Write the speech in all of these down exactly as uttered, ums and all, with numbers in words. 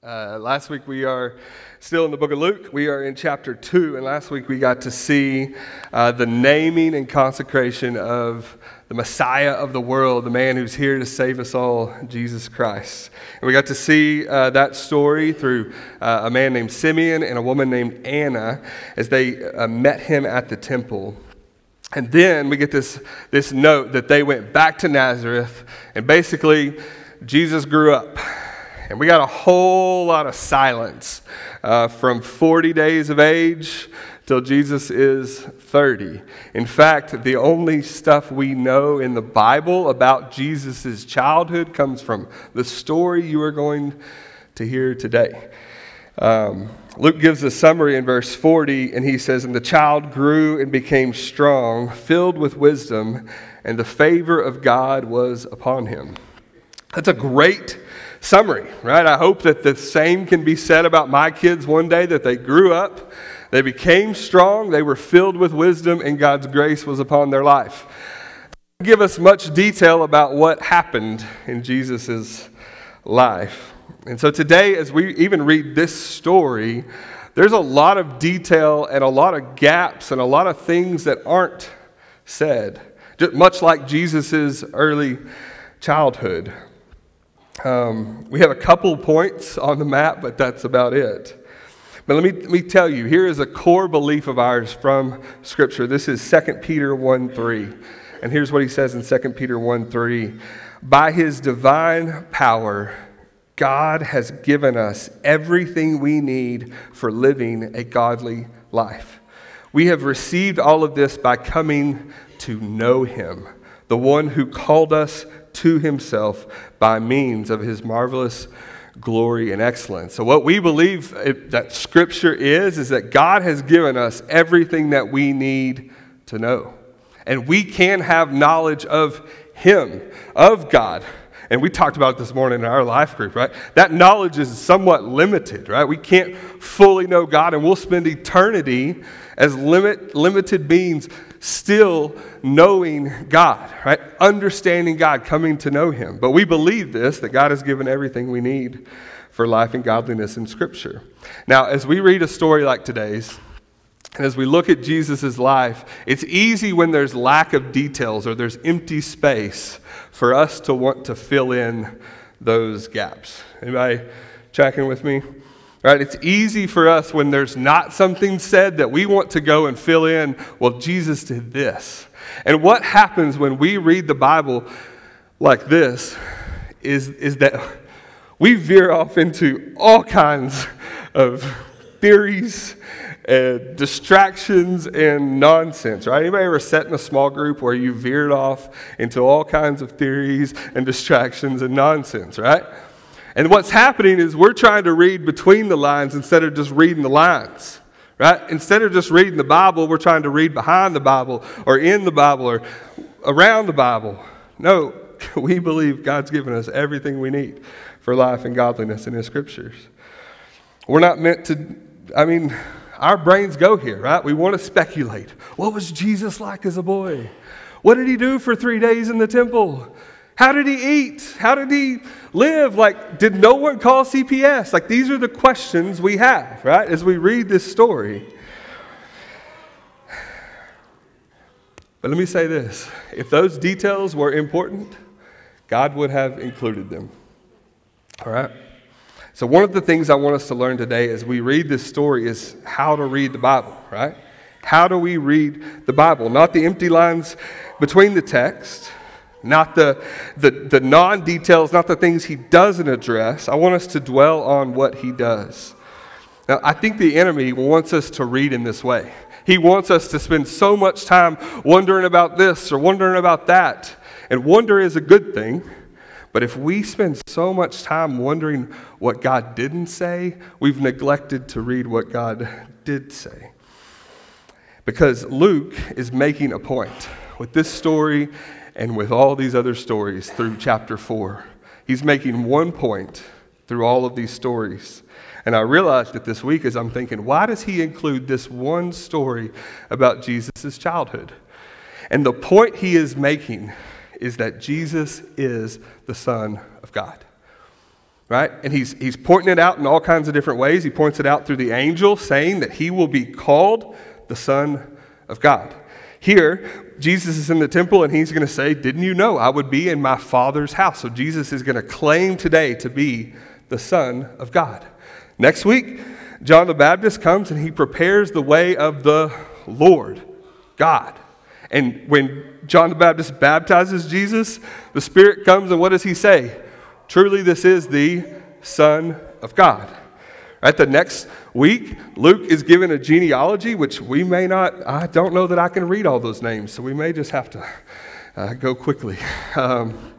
Uh, last week we are still in the book of Luke. We are in chapter two, and last week we got to see uh, the naming and consecration of the Messiah of the world, the man who's here to save us all, Jesus Christ. And we got to see uh, that story through uh, a man named Simeon and a woman named Anna as they uh, met him at the temple. And then we get this, this note that they went back to Nazareth, and basically Jesus grew up. And we got a whole lot of silence uh, from forty days of age till Jesus is thirty. In fact, the only stuff we know in the Bible about Jesus' childhood comes from the story you are going to hear today. Um, Luke gives a summary in verse forty, and he says, "And the child grew and became strong, filled with wisdom, and the favor of God was upon him." That's a great summary, right? I hope that the same can be said about my kids one day, that they grew up, they became strong, they were filled with wisdom, and God's grace was upon their life. Give us much detail about what happened in Jesus' life. And so today, as we even read this story, there's a lot of detail and a lot of gaps and a lot of things that aren't said, just much like Jesus' early childhood. Um, we have a couple points on the map, but that's about it. But let me let me tell you, here is a core belief of ours from Scripture. This is Second Peter one three. And here's what he says in Second Peter one three. "By his divine power, God has given us everything we need for living a godly life. We have received all of this by coming to know him, the one who called us to himself by means of his marvelous glory and excellence." So what we believe that Scripture is, is that God has given us everything that we need to know. And we can have knowledge of him, of God. And we talked about it this morning in our life group, right? That knowledge is somewhat limited, right? We can't fully know God, and we'll spend eternity as limit, limited beings still knowing God, right? Understanding God, coming to know him. But we believe this, that God has given everything we need for life and godliness in Scripture. Now, as we read a story like today's, and as we look at Jesus' life, it's easy when there's lack of details or there's empty space for us to want to fill in those gaps. Anybody checking with me? Right, it's easy for us when there's not something said that we want to go and fill in, well, Jesus did this. And what happens when we read the Bible like this is, is that we veer off into all kinds of theories and distractions and nonsense, right? Anybody ever sat in a small group where you veered off into all kinds of theories and distractions and nonsense, right? And what's happening is we're trying to read between the lines instead of just reading the lines, right? Instead of just reading the Bible, we're trying to read behind the Bible or in the Bible or around the Bible. No, we believe God's given us everything we need for life and godliness in his Scriptures. We're not meant to, I mean, our brains go here, right? We want to speculate. What was Jesus like as a boy? What did he do for three days in the temple? How did he eat? How did he live? Like, did no one call C P S? Like, these are the questions we have, right, as we read this story. But let me say this. If those details were important, God would have included them. All right? So one of the things I want us to learn today as we read this story is how to read the Bible, right? How do we read the Bible? Not the empty lines between the text, not the, the, the non-details, not the things he doesn't address. I want us to dwell on what he does. Now, I think the enemy wants us to read in this way. He wants us to spend so much time wondering about this or wondering about that. And wonder is a good thing. But if we spend so much time wondering what God didn't say, we've neglected to read what God did say. Because Luke is making a point with this story and with all these other stories through chapter four. He's making one point through all of these stories. And I realized that this week as I'm thinking, why does he include this one story about Jesus' childhood? And the point he is making is that Jesus is the Son of God. right? And he's he's pointing it out in all kinds of different ways. He points it out through the angel, saying that he will be called the Son of God. Here, Jesus is in the temple, and he's going to say, didn't you know I would be in my Father's house? So Jesus is going to claim today to be the Son of God. Next week, John the Baptist comes, and he prepares the way of the Lord God. And when John the Baptist baptizes Jesus, the Spirit comes, and what does he say? Truly, this is the Son of God. At the next week, Luke is given a genealogy, which we may not, I don't know that I can read all those names, so we may just have to uh, go quickly. Um,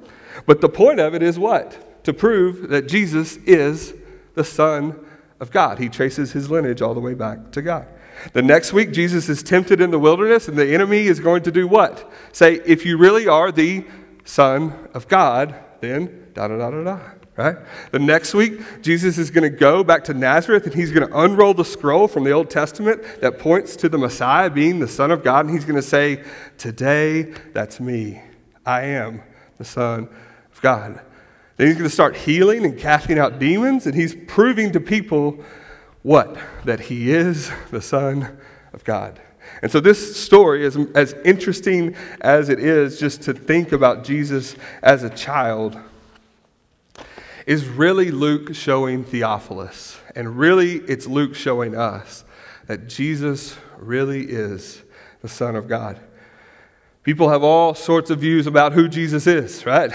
but the point of it is what? To prove that Jesus is the Son of God. He traces his lineage all the way back to God. The next week, Jesus is tempted in the wilderness, and the enemy is going to do what? Say, if you really are the Son of God, then da-da-da-da-da. Right? The next week, Jesus is going to go back to Nazareth, and he's going to unroll the scroll from the Old Testament that points to the Messiah being the Son of God, and he's going to say, today, that's me. I am the Son of God. Then he's going to start healing and casting out demons, and he's proving to people what? That he is the Son of God. And so this story is as interesting as it is just to think about Jesus as a child. Is really Luke showing Theophilus, and really it's Luke showing us that Jesus really is the Son of God. People have all sorts of views about who Jesus is, right?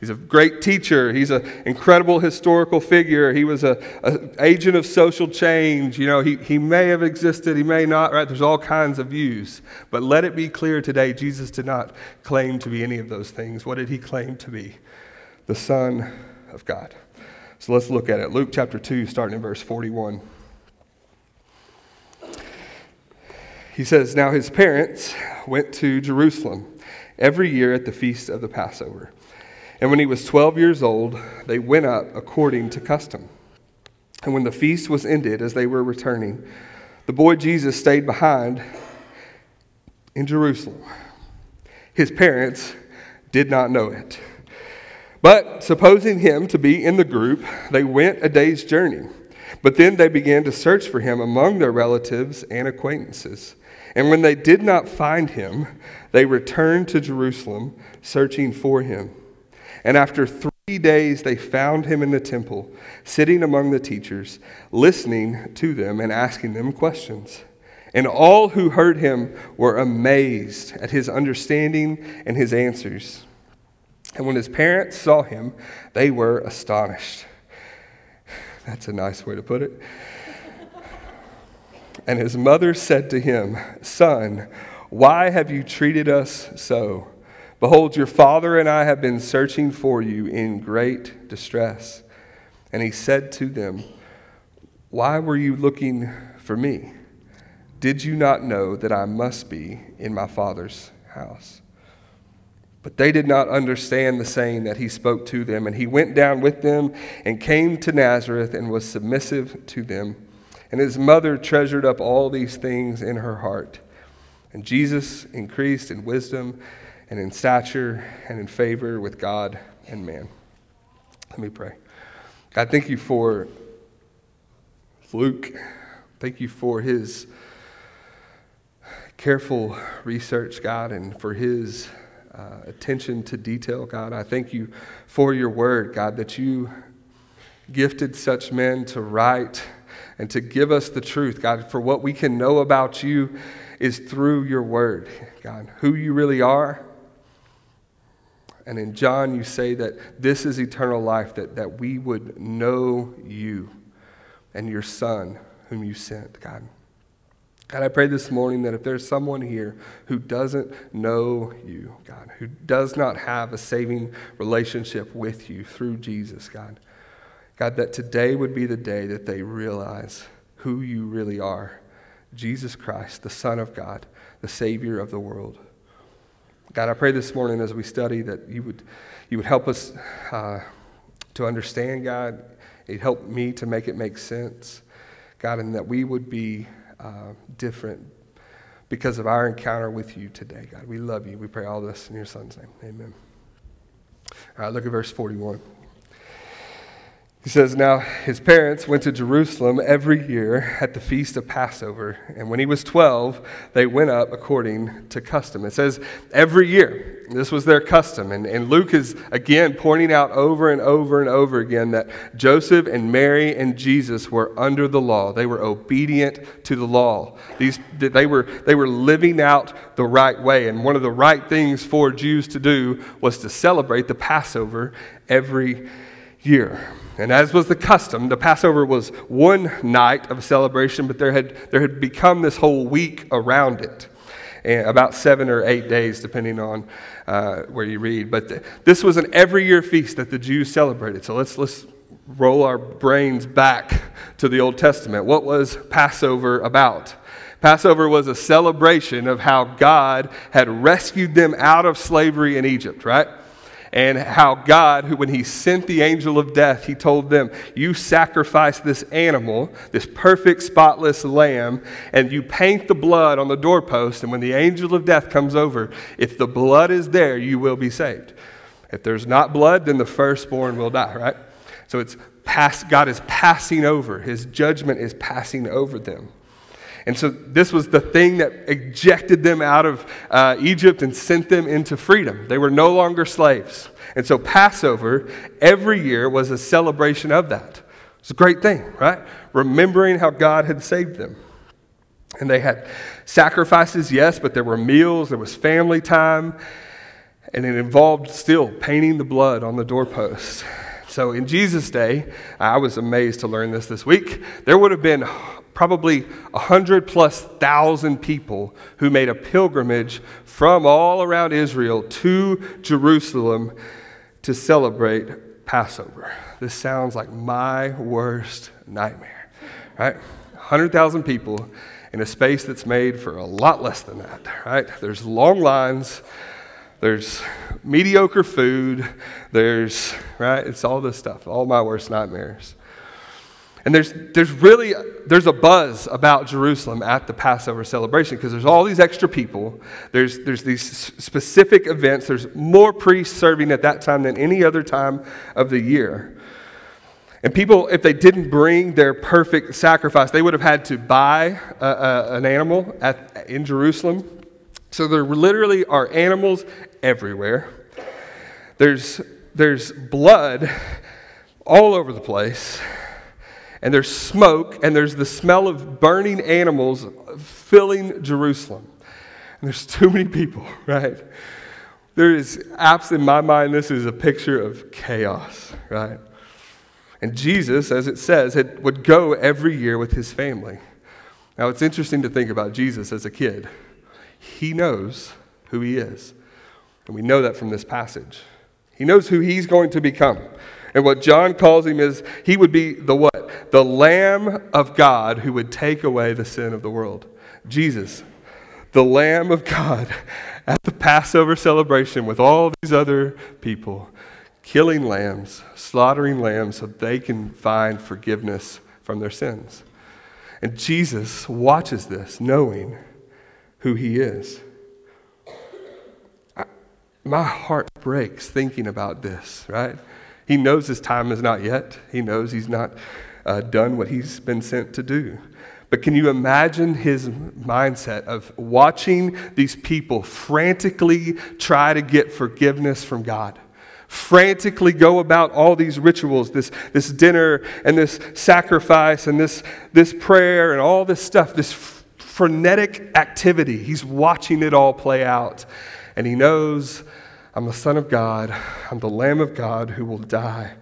He's a great teacher. He's an incredible historical figure. He was an agent of social change. You know, he, he may have existed. He may not, right? There's all kinds of views. But let it be clear today, Jesus did not claim to be any of those things. What did he claim to be? The Son of God. Of God. So let's look at it. Luke chapter two, starting in verse forty-one. He says, now his parents went to Jerusalem every year at the feast of the Passover. And when he was twelve years old, they went up according to custom. And when the feast was ended, as they were returning, the boy Jesus stayed behind in Jerusalem. His parents did not know it. But supposing him to be in the group, they went a day's journey. But then they began to search for him among their relatives and acquaintances. And when they did not find him, they returned to Jerusalem, searching for him. And after three days, they found him in the temple, sitting among the teachers, listening to them and asking them questions. And all who heard him were amazed at his understanding and his answers. And when his parents saw him, they were astonished. That's a nice way to put it. And his mother said to him, Son, why have you treated us so? Behold, your father and I have been searching for you in great distress. And he said to them, why were you looking for me? Did you not know that I must be in my Father's house? But they did not understand the saying that he spoke to them. And he went down with them and came to Nazareth and was submissive to them. And his mother treasured up all these things in her heart. And Jesus increased in wisdom and in stature and in favor with God and man. Let me pray. God, thank you for Luke. Thank you for his careful research, God, and for his Uh, attention to detail, God. I thank you for your word, God, that you gifted such men to write and to give us the truth, God, for what we can know about you is through your word, God, who you really are. And in John, you say that this is eternal life, that, that we would know you and your Son whom you sent, God. God, I pray this morning that if there's someone here who doesn't know you, God, who does not have a saving relationship with you through Jesus, God, God, that today would be the day that they realize who you really are, Jesus Christ, the Son of God, the Savior of the world. God, I pray this morning as we study that you would, you would help us uh, to understand, God. It'd help me to make it make sense, God, and that we would be Uh, different because of our encounter with you today, God. We love you. We pray all this in your Son's name. Amen. All right, look at verse forty-one. He says, now his parents went to Jerusalem every year at the feast of Passover, and when he was twelve, they went up according to custom. It says every year. This was their custom. And, and Luke is, again, pointing out over and over and over again that Joseph and Mary and Jesus were under the law. They were obedient to the law. These they were, they were living out the right way. And one of the right things for Jews to do was to celebrate the Passover every year. And as was the custom, the Passover was one night of celebration, but there had there had become this whole week around it, and about seven or eight days, depending on uh, where you read. But th- this was an every year feast that the Jews celebrated. So let's let's roll our brains back to the Old Testament. What was Passover about? Passover was a celebration of how God had rescued them out of slavery in Egypt, right? And how God, who when he sent the angel of death, he told them, you sacrifice this animal, this perfect spotless lamb, and you paint the blood on the doorpost. And when the angel of death comes over, if the blood is there, you will be saved. If there's not blood, then the firstborn will die, right? So it's pass, God is passing over. His judgment is passing over them. And so this was the thing that ejected them out of uh, Egypt and sent them into freedom. They were no longer slaves. And so Passover every year was a celebration of that. It's a great thing, right? Remembering how God had saved them. And they had sacrifices, yes, but there were meals, there was family time, and it involved still painting the blood on the doorpost. So in Jesus' day, I was amazed to learn this this week, there would have been probably a hundred plus thousand people who made a pilgrimage from all around Israel to Jerusalem to celebrate Passover. This sounds like my worst nightmare, right? A hundred thousand people in a space that's made for a lot less than that, right? There's long lines, there's mediocre food, there's, right? It's all this stuff, all my worst nightmares. And there's there's really, there's a buzz about Jerusalem at the Passover celebration because there's all these extra people. There's there's these specific events. There's more priests serving at that time than any other time of the year. And people, if they didn't bring their perfect sacrifice, they would have had to buy a, a, an animal at, in Jerusalem. So there literally are animals everywhere. There's there's blood all over the place. And there's smoke, and there's the smell of burning animals filling Jerusalem. And there's too many people, right? There is, in my mind, this is a picture of chaos, right? And Jesus, as it says, had, would go every year with his family. Now, it's interesting to think about Jesus as a kid. He knows who he is. And we know that from this passage. He knows who he's going to become. And what John calls him is, he would be the what? The Lamb of God who would take away the sin of the world. Jesus, the Lamb of God at the Passover celebration with all these other people, killing lambs, slaughtering lambs so they can find forgiveness from their sins. And Jesus watches this, knowing who he is. I, my heart breaks thinking about this, right? He knows his time is not yet. He knows he's not uh, done what he's been sent to do. But can you imagine his mindset of watching these people frantically try to get forgiveness from God? Frantically go about all these rituals, this, this dinner and this sacrifice and this, this prayer and all this stuff, this f- frenetic activity. He's watching it all play out. And he knows, I'm the Son of God, I'm the Lamb of God who will die.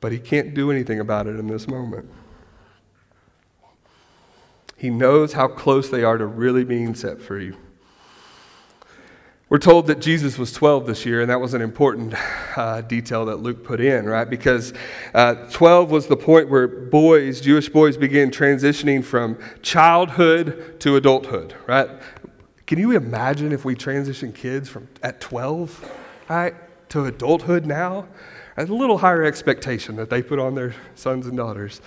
But he can't do anything about it in this moment. He knows how close they are to really being set free. We're told that Jesus was twelve this year, and that was an important uh, detail that Luke put in, right? Because uh, twelve was the point where boys, Jewish boys, began transitioning from childhood to adulthood, right? Can you imagine if we transition kids from at twelve, right, to adulthood now? A little higher expectation that they put on their sons and daughters.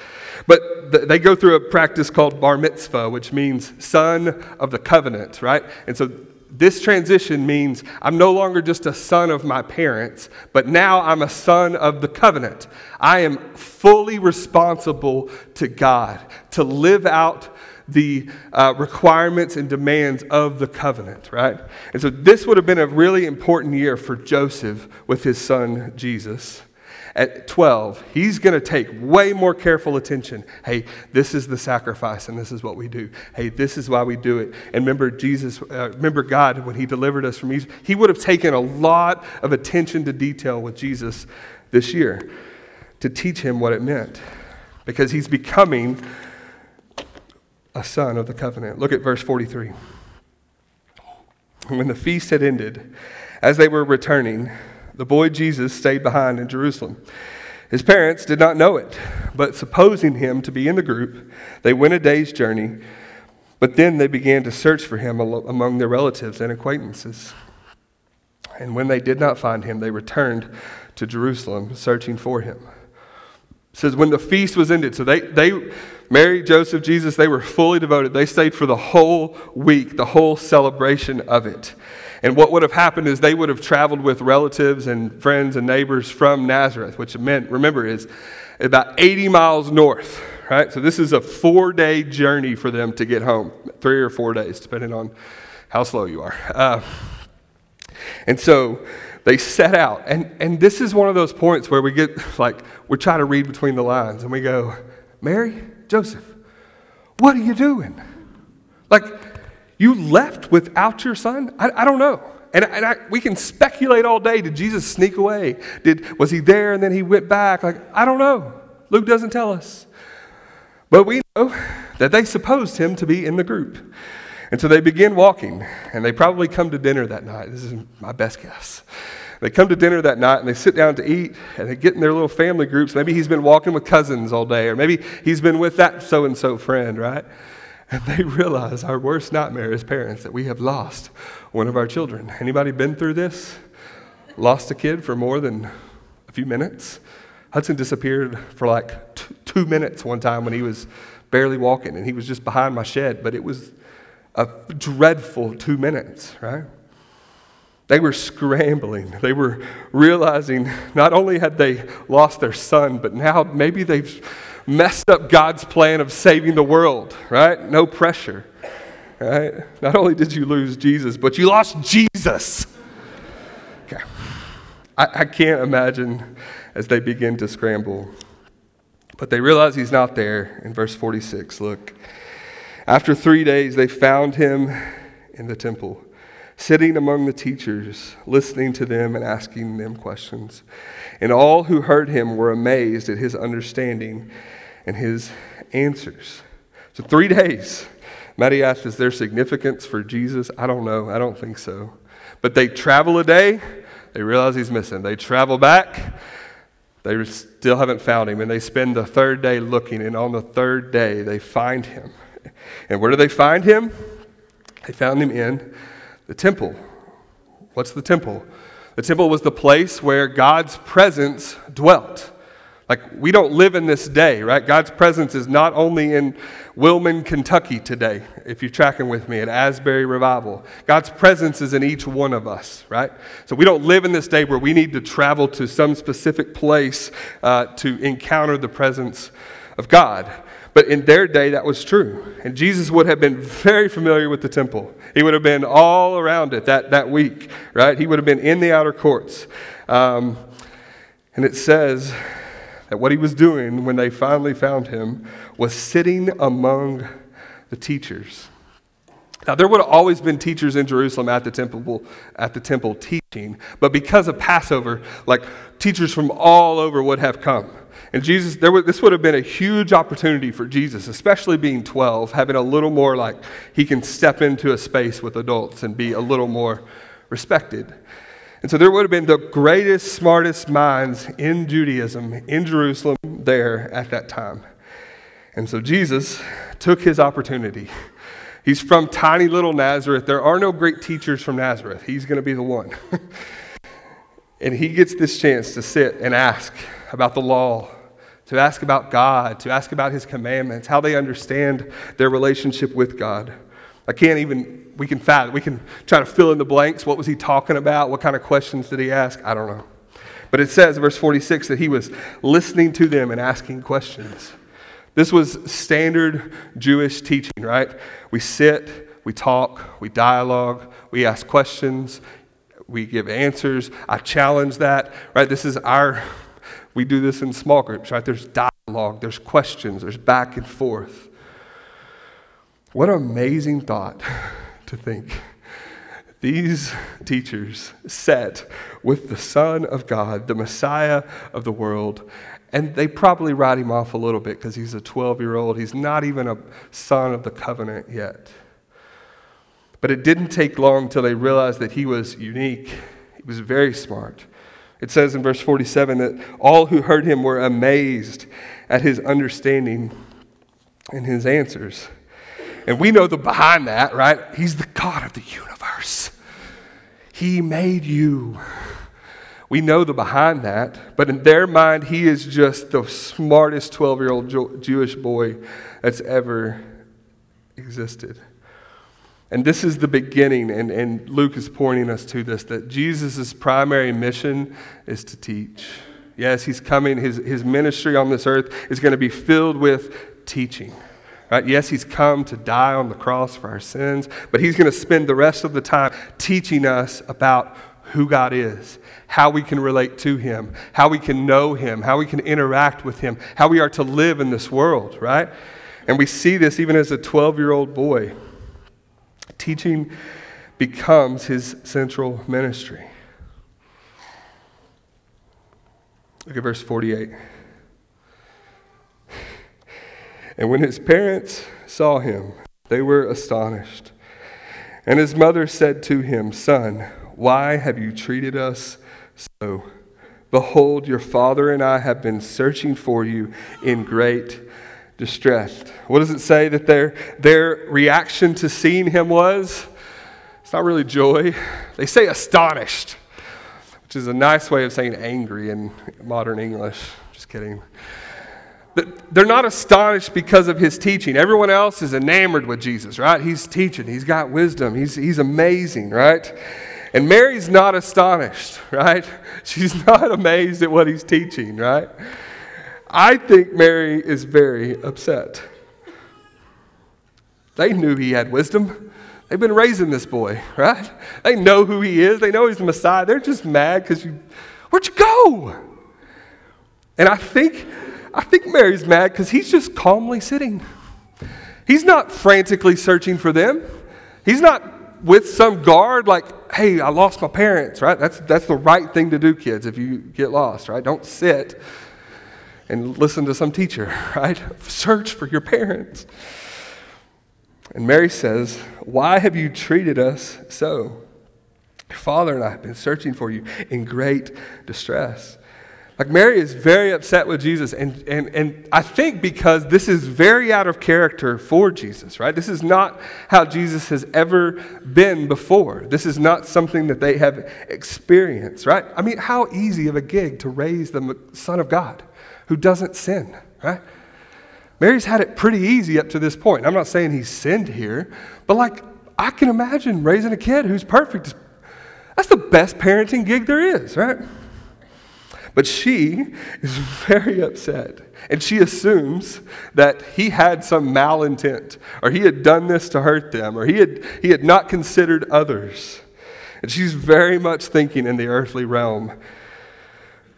But th- they go through a practice called bar mitzvah, which means son of the covenant, right? And so this transition means I'm no longer just a son of my parents, but now I'm a son of the covenant. I am fully responsible to God to live out the uh, requirements and demands of the covenant, right? And so this would have been a really important year for Joseph with his son Jesus. At twelve, he's going to take way more careful attention. Hey, this is the sacrifice, and this is what we do. Hey, this is why we do it. And remember Jesus, uh, remember God when he delivered us from Egypt. He would have taken a lot of attention to detail with Jesus this year to teach him what it meant, because he's becoming a son of the covenant. Look at verse forty-three. When the feast had ended, as they were returning, the boy Jesus stayed behind in Jerusalem. His parents did not know it, but supposing him to be in the group, they went a day's journey. But then they began to search for him among their relatives and acquaintances. And when they did not find him, they returned to Jerusalem, searching for him. It says, when the feast was ended, so they, they, Mary, Joseph, Jesus, they were fully devoted. They stayed for the whole week, the whole celebration of it. And what would have happened is they would have traveled with relatives and friends and neighbors from Nazareth, which meant, remember, is about eighty miles north, right? So this is a four-day journey for them to get home, three or four days, depending on how slow you are. Uh, and so they set out. And, and this is one of those points where we get, like, we try to read between the lines, and we go, Mary, Joseph, what are you doing? Like, you left without your son? I, I don't know. And, and I, we can speculate all day. Did Jesus sneak away? Did was he there and then he went back? Like, I don't know. Luke doesn't tell us. But we know that they supposed him to be in the group. And so they begin walking, and they probably come to dinner that night. This is my best guess. They come to dinner that night, and they sit down to eat, and they get in their little family groups. Maybe he's been walking with cousins all day, or maybe he's been with that so-and-so friend, right? And they realize our worst nightmare as parents, that we have lost one of our children. Anybody been through this? Lost a kid for more than a few minutes? Hudson disappeared for like t- two minutes one time when he was barely walking, and he was just behind my shed, but it was a dreadful two minutes, right? They were scrambling. They were realizing not only had they lost their son, but now maybe they've messed up God's plan of saving the world, right? No pressure, right? Not only did you lose Jesus, but you lost Jesus. Okay. I, I can't imagine as they begin to scramble. But they realize he's not there. In verse forty-six, look. After three days, they found him in the temple, sitting among the teachers, listening to them and asking them questions. And all who heard him were amazed at his understanding and his answers. So three days. Maddie asked, is there significance for Jesus? I don't know. I don't think so. But they travel a day. They realize he's missing. They travel back. They still haven't found him. And they spend the third day looking. And on the third day, they find him. And where do they find him? They found him in the temple. What's the temple? The temple was the place where God's presence dwelt. Like, we don't live in this day, right? God's presence is not only in Wilmore, Kentucky today, if you're tracking with me, at Asbury Revival. God's presence is in each one of us, right? So we don't live in this day where we need to travel to some specific place uh, to encounter the presence of God. But in their day, that was true. And Jesus would have been very familiar with the temple. He would have been all around it that, that week, right? He would have been in the outer courts. Um, and it says that what he was doing when they finally found him was sitting among the teachers. Now, there would have always been teachers in Jerusalem at the temple, at the temple teaching. But because of Passover, like, teachers from all over would have come. And Jesus, there would, this would have been a huge opportunity for Jesus, especially being twelve, having a little more, like, he can step into a space with adults and be a little more respected. And so there would have been the greatest, smartest minds in Judaism, in Jerusalem, there at that time. And so Jesus took his opportunity. He's from tiny little Nazareth. There are no great teachers from Nazareth. He's going to be the one. And he gets this chance to sit and ask about the law, to ask about God, to ask about his commandments, how they understand their relationship with God. I can't even, we can fathom, we can try to fill in the blanks. What was he talking about? What kind of questions did he ask? I don't know. But it says, verse forty-six, that he was listening to them and asking questions. This was standard Jewish teaching, right? We sit, we talk, we dialogue, we ask questions, we give answers. I challenge that, right? This is our, we do this in small groups, right? There's dialogue, there's questions, there's back and forth. What an amazing thought to think. These teachers sat with the Son of God, the Messiah of the world, and they probably write him off a little bit because he's a twelve-year-old. He's not even a son of the covenant yet. But it didn't take long till they realized that he was unique. He was very smart. It says in verse forty-seven that all who heard him were amazed at his understanding and his answers. And we know the behind that, right? He's the God of the universe. He made you. We know the behind that, but in their mind, he is just the smartest twelve-year-old Jewish boy that's ever existed. And this is the beginning, and, and Luke is pointing us to this, that Jesus' primary mission is to teach. Yes, he's coming. His, his ministry on this earth is going to be filled with teaching. Right? Yes, he's come to die on the cross for our sins, but he's going to spend the rest of the time teaching us about who God is, how we can relate to him, how we can know him, how we can interact with him, how we are to live in this world, right? And we see this even as a twelve-year-old boy. Teaching becomes his central ministry. Look at verse forty-eight. And when his parents saw him, they were astonished. And his mother said to him, "Son, why have you treated us so? Behold, your father and I have been searching for you in great distress." What does it say that their, their reaction to seeing him was? It's not really joy. They say astonished, which is a nice way of saying angry in modern English. Just kidding. They're not astonished because of his teaching. Everyone else is enamored with Jesus, right? He's teaching. He's got wisdom. He's, he's amazing, right? And Mary's not astonished, right? She's not amazed at what he's teaching, right? I think Mary is very upset. They knew he had wisdom. They've been raising this boy, right? They know who he is. They know he's the Messiah. They're just mad because you, where'd you go? And I think... I think Mary's mad because he's just calmly sitting. He's not frantically searching for them. He's not with some guard like, hey, I lost my parents, right? That's that's the right thing to do, kids, if you get lost, right? Don't sit and listen to some teacher, right? Search for your parents. And Mary says, "Why have you treated us so? Your father and I have been searching for you in great distress." Like Mary is very upset with Jesus, and, and, and I think because this is very out of character for Jesus, right? This is not how Jesus has ever been before. This is not something that they have experienced, right? I mean, how easy of a gig to raise the Son of God who doesn't sin, right? Mary's had it pretty easy up to this point. I'm not saying he sinned here, but like I can imagine raising a kid who's perfect. That's the best parenting gig there is, right? But she is very upset, and she assumes that he had some malintent, or he had done this to hurt them, or he had he had not considered others. And she's very much thinking in the earthly realm.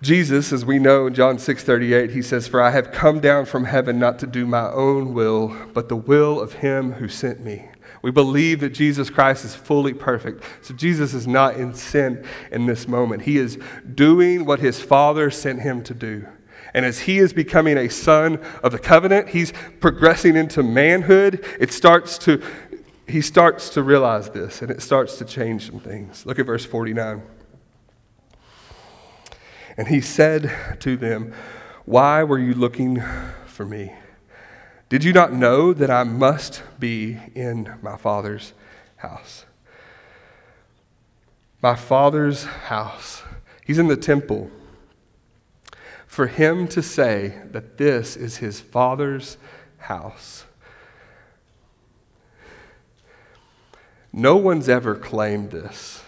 Jesus, as we know in John six thirty-eight, he says, "For I have come down from heaven not to do my own will, but the will of him who sent me." We believe that Jesus Christ is fully perfect. So Jesus is not in sin in this moment. He is doing what his Father sent him to do. And as he is becoming a son of the covenant, he's progressing into manhood. It starts to, he starts to realize this, and it starts to change some things. Look at verse forty-nine. And he said to them, "Why were you looking for me? Did you not know that I must be in my Father's house?" My Father's house. He's in the temple. For him to say that this is his Father's house. No one's ever claimed this.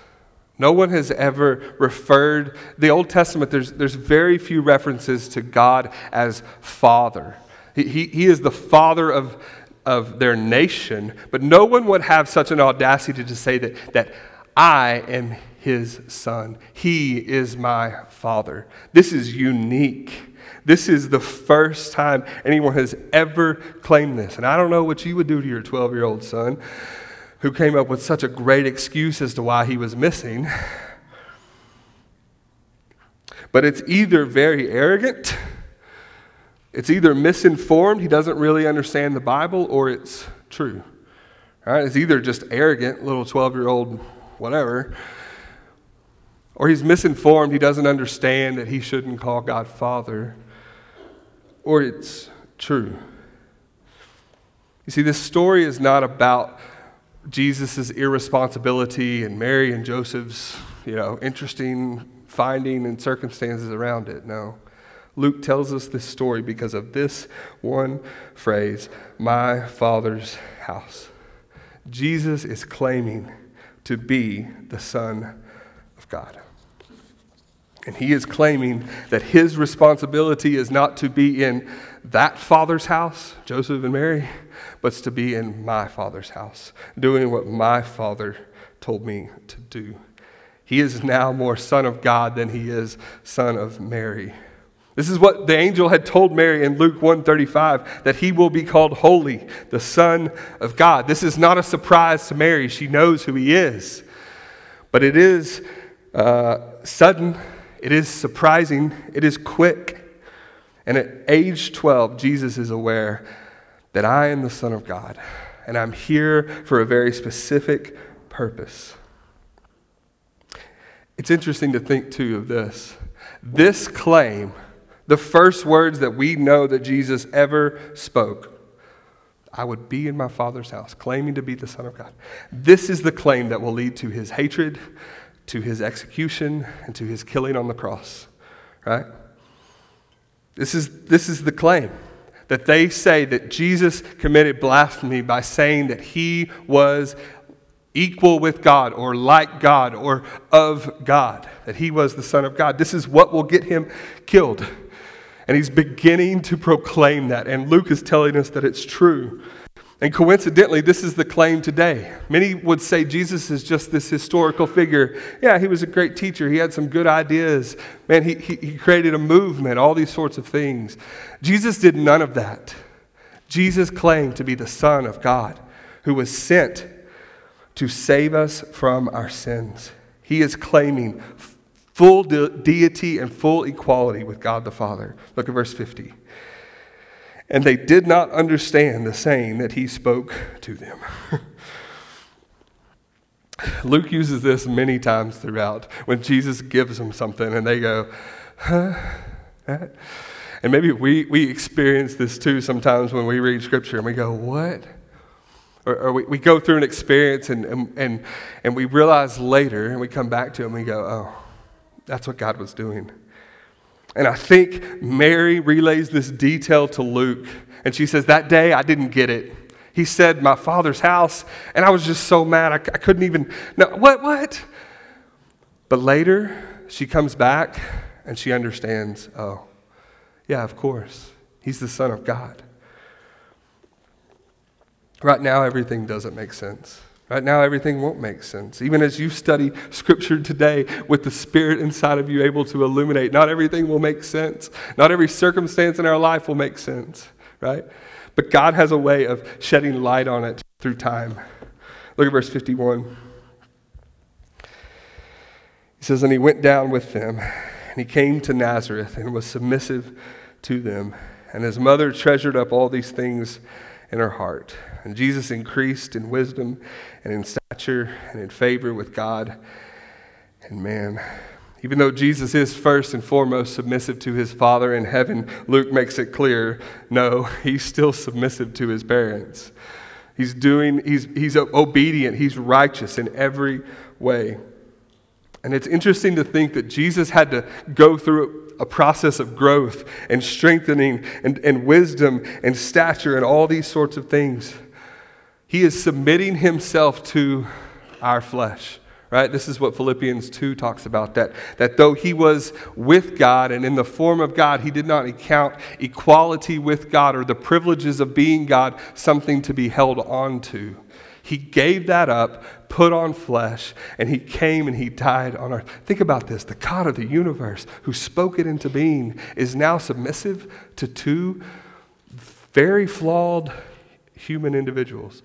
No one has ever referred, the Old Testament, there's there's very few references to God as Father. He, he, he is the Father of, of their nation, but no one would have such an audacity to say that, that I am his son. He is my father. This is unique. This is the first time anyone has ever claimed this. And I don't know what you would do to your twelve-year-old son who came up with such a great excuse as to why he was missing. But it's either very arrogant, it's either misinformed, he doesn't really understand the Bible, or it's true. All right? It's either just arrogant, little twelve-year-old whatever, or he's misinformed, he doesn't understand that he shouldn't call God Father, or it's true. You see, this story is not about Jesus' irresponsibility and Mary and Joseph's, you know, interesting finding and circumstances around it. No. Luke tells us this story because of this one phrase, my Father's house. Jesus is claiming to be the Son of God. And he is claiming that his responsibility is not to be in that father's house, Joseph and Mary, but to be in my Father's house, doing what my Father told me to do. He is now more Son of God than he is Son of Mary. This is what the angel had told Mary in Luke one thirty-five, that he will be called holy, the Son of God. This is not a surprise to Mary. She knows who he is. But it is uh, sudden, it is surprising, it is quick. And at age twelve, Jesus is aware that I am the Son of God, and I'm here for a very specific purpose. It's interesting to think, too, of this. This claim, the first words that we know that Jesus ever spoke, I would be in my Father's house, claiming to be the Son of God. This is the claim that will lead to his hatred, to his execution, and to his killing on the cross, right? This is, this is the claim that they say that Jesus committed blasphemy by saying that he was equal with God or like God or of God, that he was the Son of God. This is what will get him killed. And he's beginning to proclaim that. And Luke is telling us that it's true. And coincidentally, this is the claim today. Many would say Jesus is just this historical figure. Yeah, he was a great teacher. He had some good ideas. Man, he, he, he created a movement, all these sorts of things. Jesus did none of that. Jesus claimed to be the Son of God who was sent to save us from our sins. He is claiming full de- deity and full equality with God the Father. Look at verse fifty. And they did not understand the saying that he spoke to them. Luke uses this many times throughout when Jesus gives them something and they go, huh? And maybe we, we experience this too sometimes when we read scripture and we go, what? Or, or we, we go through an experience and, and, and, and we realize later and we come back to it and we go, oh, that's what God was doing. And I think Mary relays this detail to Luke. And she says, that day I didn't get it. He said, my Father's house. And I was just so mad. I, I couldn't even, no, what, what? But later she comes back and she understands, oh, yeah, of course. He's the Son of God. Right now everything doesn't make sense. Right now, everything won't make sense. Even as you study Scripture today with the Spirit inside of you able to illuminate, not everything will make sense. Not every circumstance in our life will make sense, right? But God has a way of shedding light on it through time. Look at verse fifty-one. He says, and he went down with them, and he came to Nazareth and was submissive to them. And his mother treasured up all these things in her heart. And Jesus increased in wisdom and in stature and in favor with God and man. Even though Jesus is first and foremost submissive to his Father in heaven, Luke makes it clear, no, he's still submissive to his parents. He's doing, he's, he's obedient, he's righteous in every way. And it's interesting to think that Jesus had to go through a process of growth and strengthening and, and wisdom and stature and all these sorts of things. He is submitting himself to our flesh, right? This is what Philippians two talks about, that, that though he was with God and in the form of God, he did not count equality with God or the privileges of being God something to be held on to. He gave that up, put on flesh, and he came and he died on earth. Think about this. The God of the universe who spoke it into being is now submissive to two very flawed human individuals.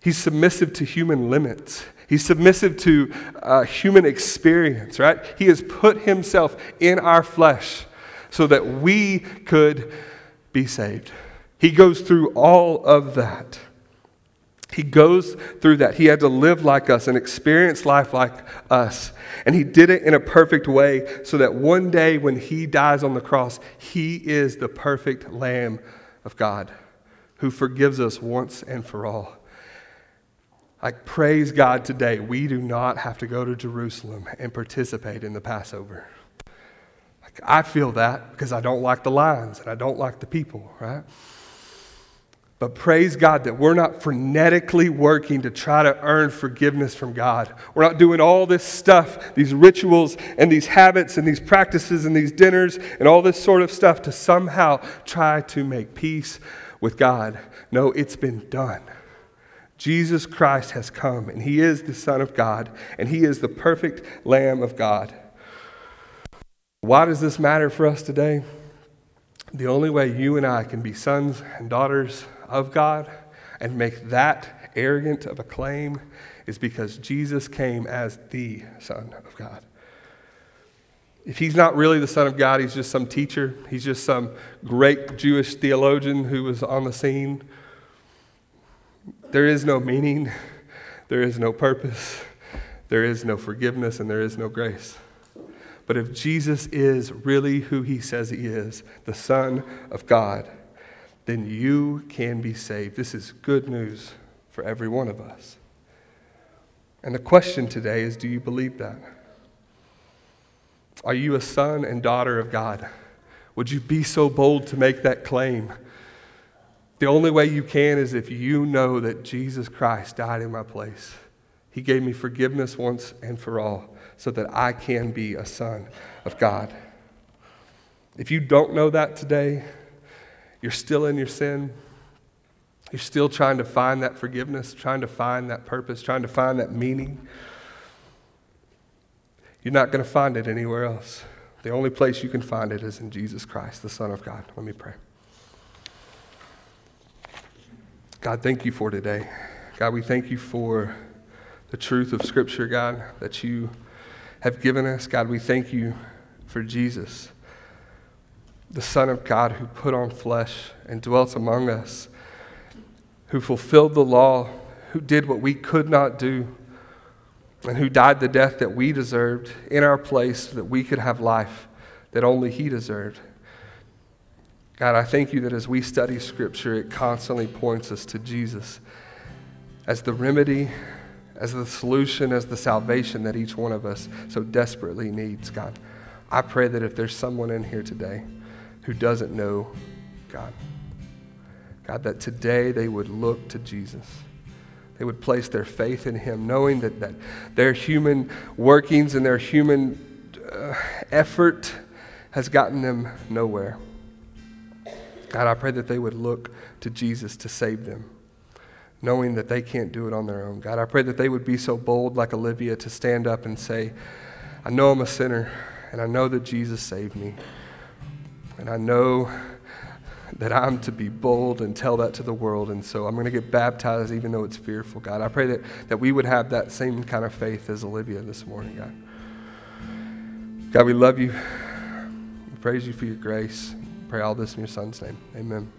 He's submissive to human limits. He's submissive to uh, human experience, right? He has put himself in our flesh so that we could be saved. He goes through all of that. He goes through that. He had to live like us and experience life like us. And he did it in a perfect way so that one day when he dies on the cross, he is the perfect Lamb of God who forgives us once and for all. Like, praise God today, we do not have to go to Jerusalem and participate in the Passover. Like, I feel that because I don't like the lines and I don't like the people, right? But praise God that we're not frenetically working to try to earn forgiveness from God. We're not doing all this stuff, these rituals and these habits and these practices and these dinners and all this sort of stuff to somehow try to make peace with God. No, it's been done. Jesus Christ has come, and he is the Son of God, and he is the perfect Lamb of God. Why does this matter for us today? The only way you and I can be sons and daughters of God and make that arrogant of a claim is because Jesus came as the Son of God. If he's not really the Son of God, he's just some teacher. He's just some great Jewish theologian who was on the scene. There is no meaning. There is no purpose. There is no forgiveness, and there is no grace. But if Jesus is really who he says he is, the Son of God, then you can be saved. This is good news for every one of us. And the question today is, do you believe that? Are you a son and daughter of God? Would you be so bold to make that claim? The only way you can is if you know that Jesus Christ died in my place. He gave me forgiveness once and for all, so that I can be a son of God. If you don't know that today, you're still in your sin. You're still trying to find that forgiveness, trying to find that purpose, trying to find that meaning. You're not going to find it anywhere else. The only place you can find it is in Jesus Christ, the Son of God. Let me pray. God, thank you for today. God, we thank you for the truth of Scripture, God, that you have given us. God, we thank you for Jesus, the Son of God who put on flesh and dwelt among us, who fulfilled the law, who did what we could not do, and who died the death that we deserved in our place so that we could have life that only he deserved. God, I thank you that as we study Scripture, it constantly points us to Jesus as the remedy, as the solution, as the salvation that each one of us so desperately needs, God. I pray that if there's someone in here today who doesn't know God, God, that today they would look to Jesus. They would place their faith in him, knowing that, that their human workings and their human uh, effort has gotten them nowhere. God, I pray that they would look to Jesus to save them, knowing that they can't do it on their own. God, I pray that they would be so bold like Olivia to stand up and say, I know I'm a sinner, and I know that Jesus saved me. And I know that I'm to be bold and tell that to the world, and so I'm going to get baptized even though it's fearful, God. I pray that, that we would have that same kind of faith as Olivia this morning, God. God, we love you. We praise you for your grace. We pray all this in your Son's name. Amen.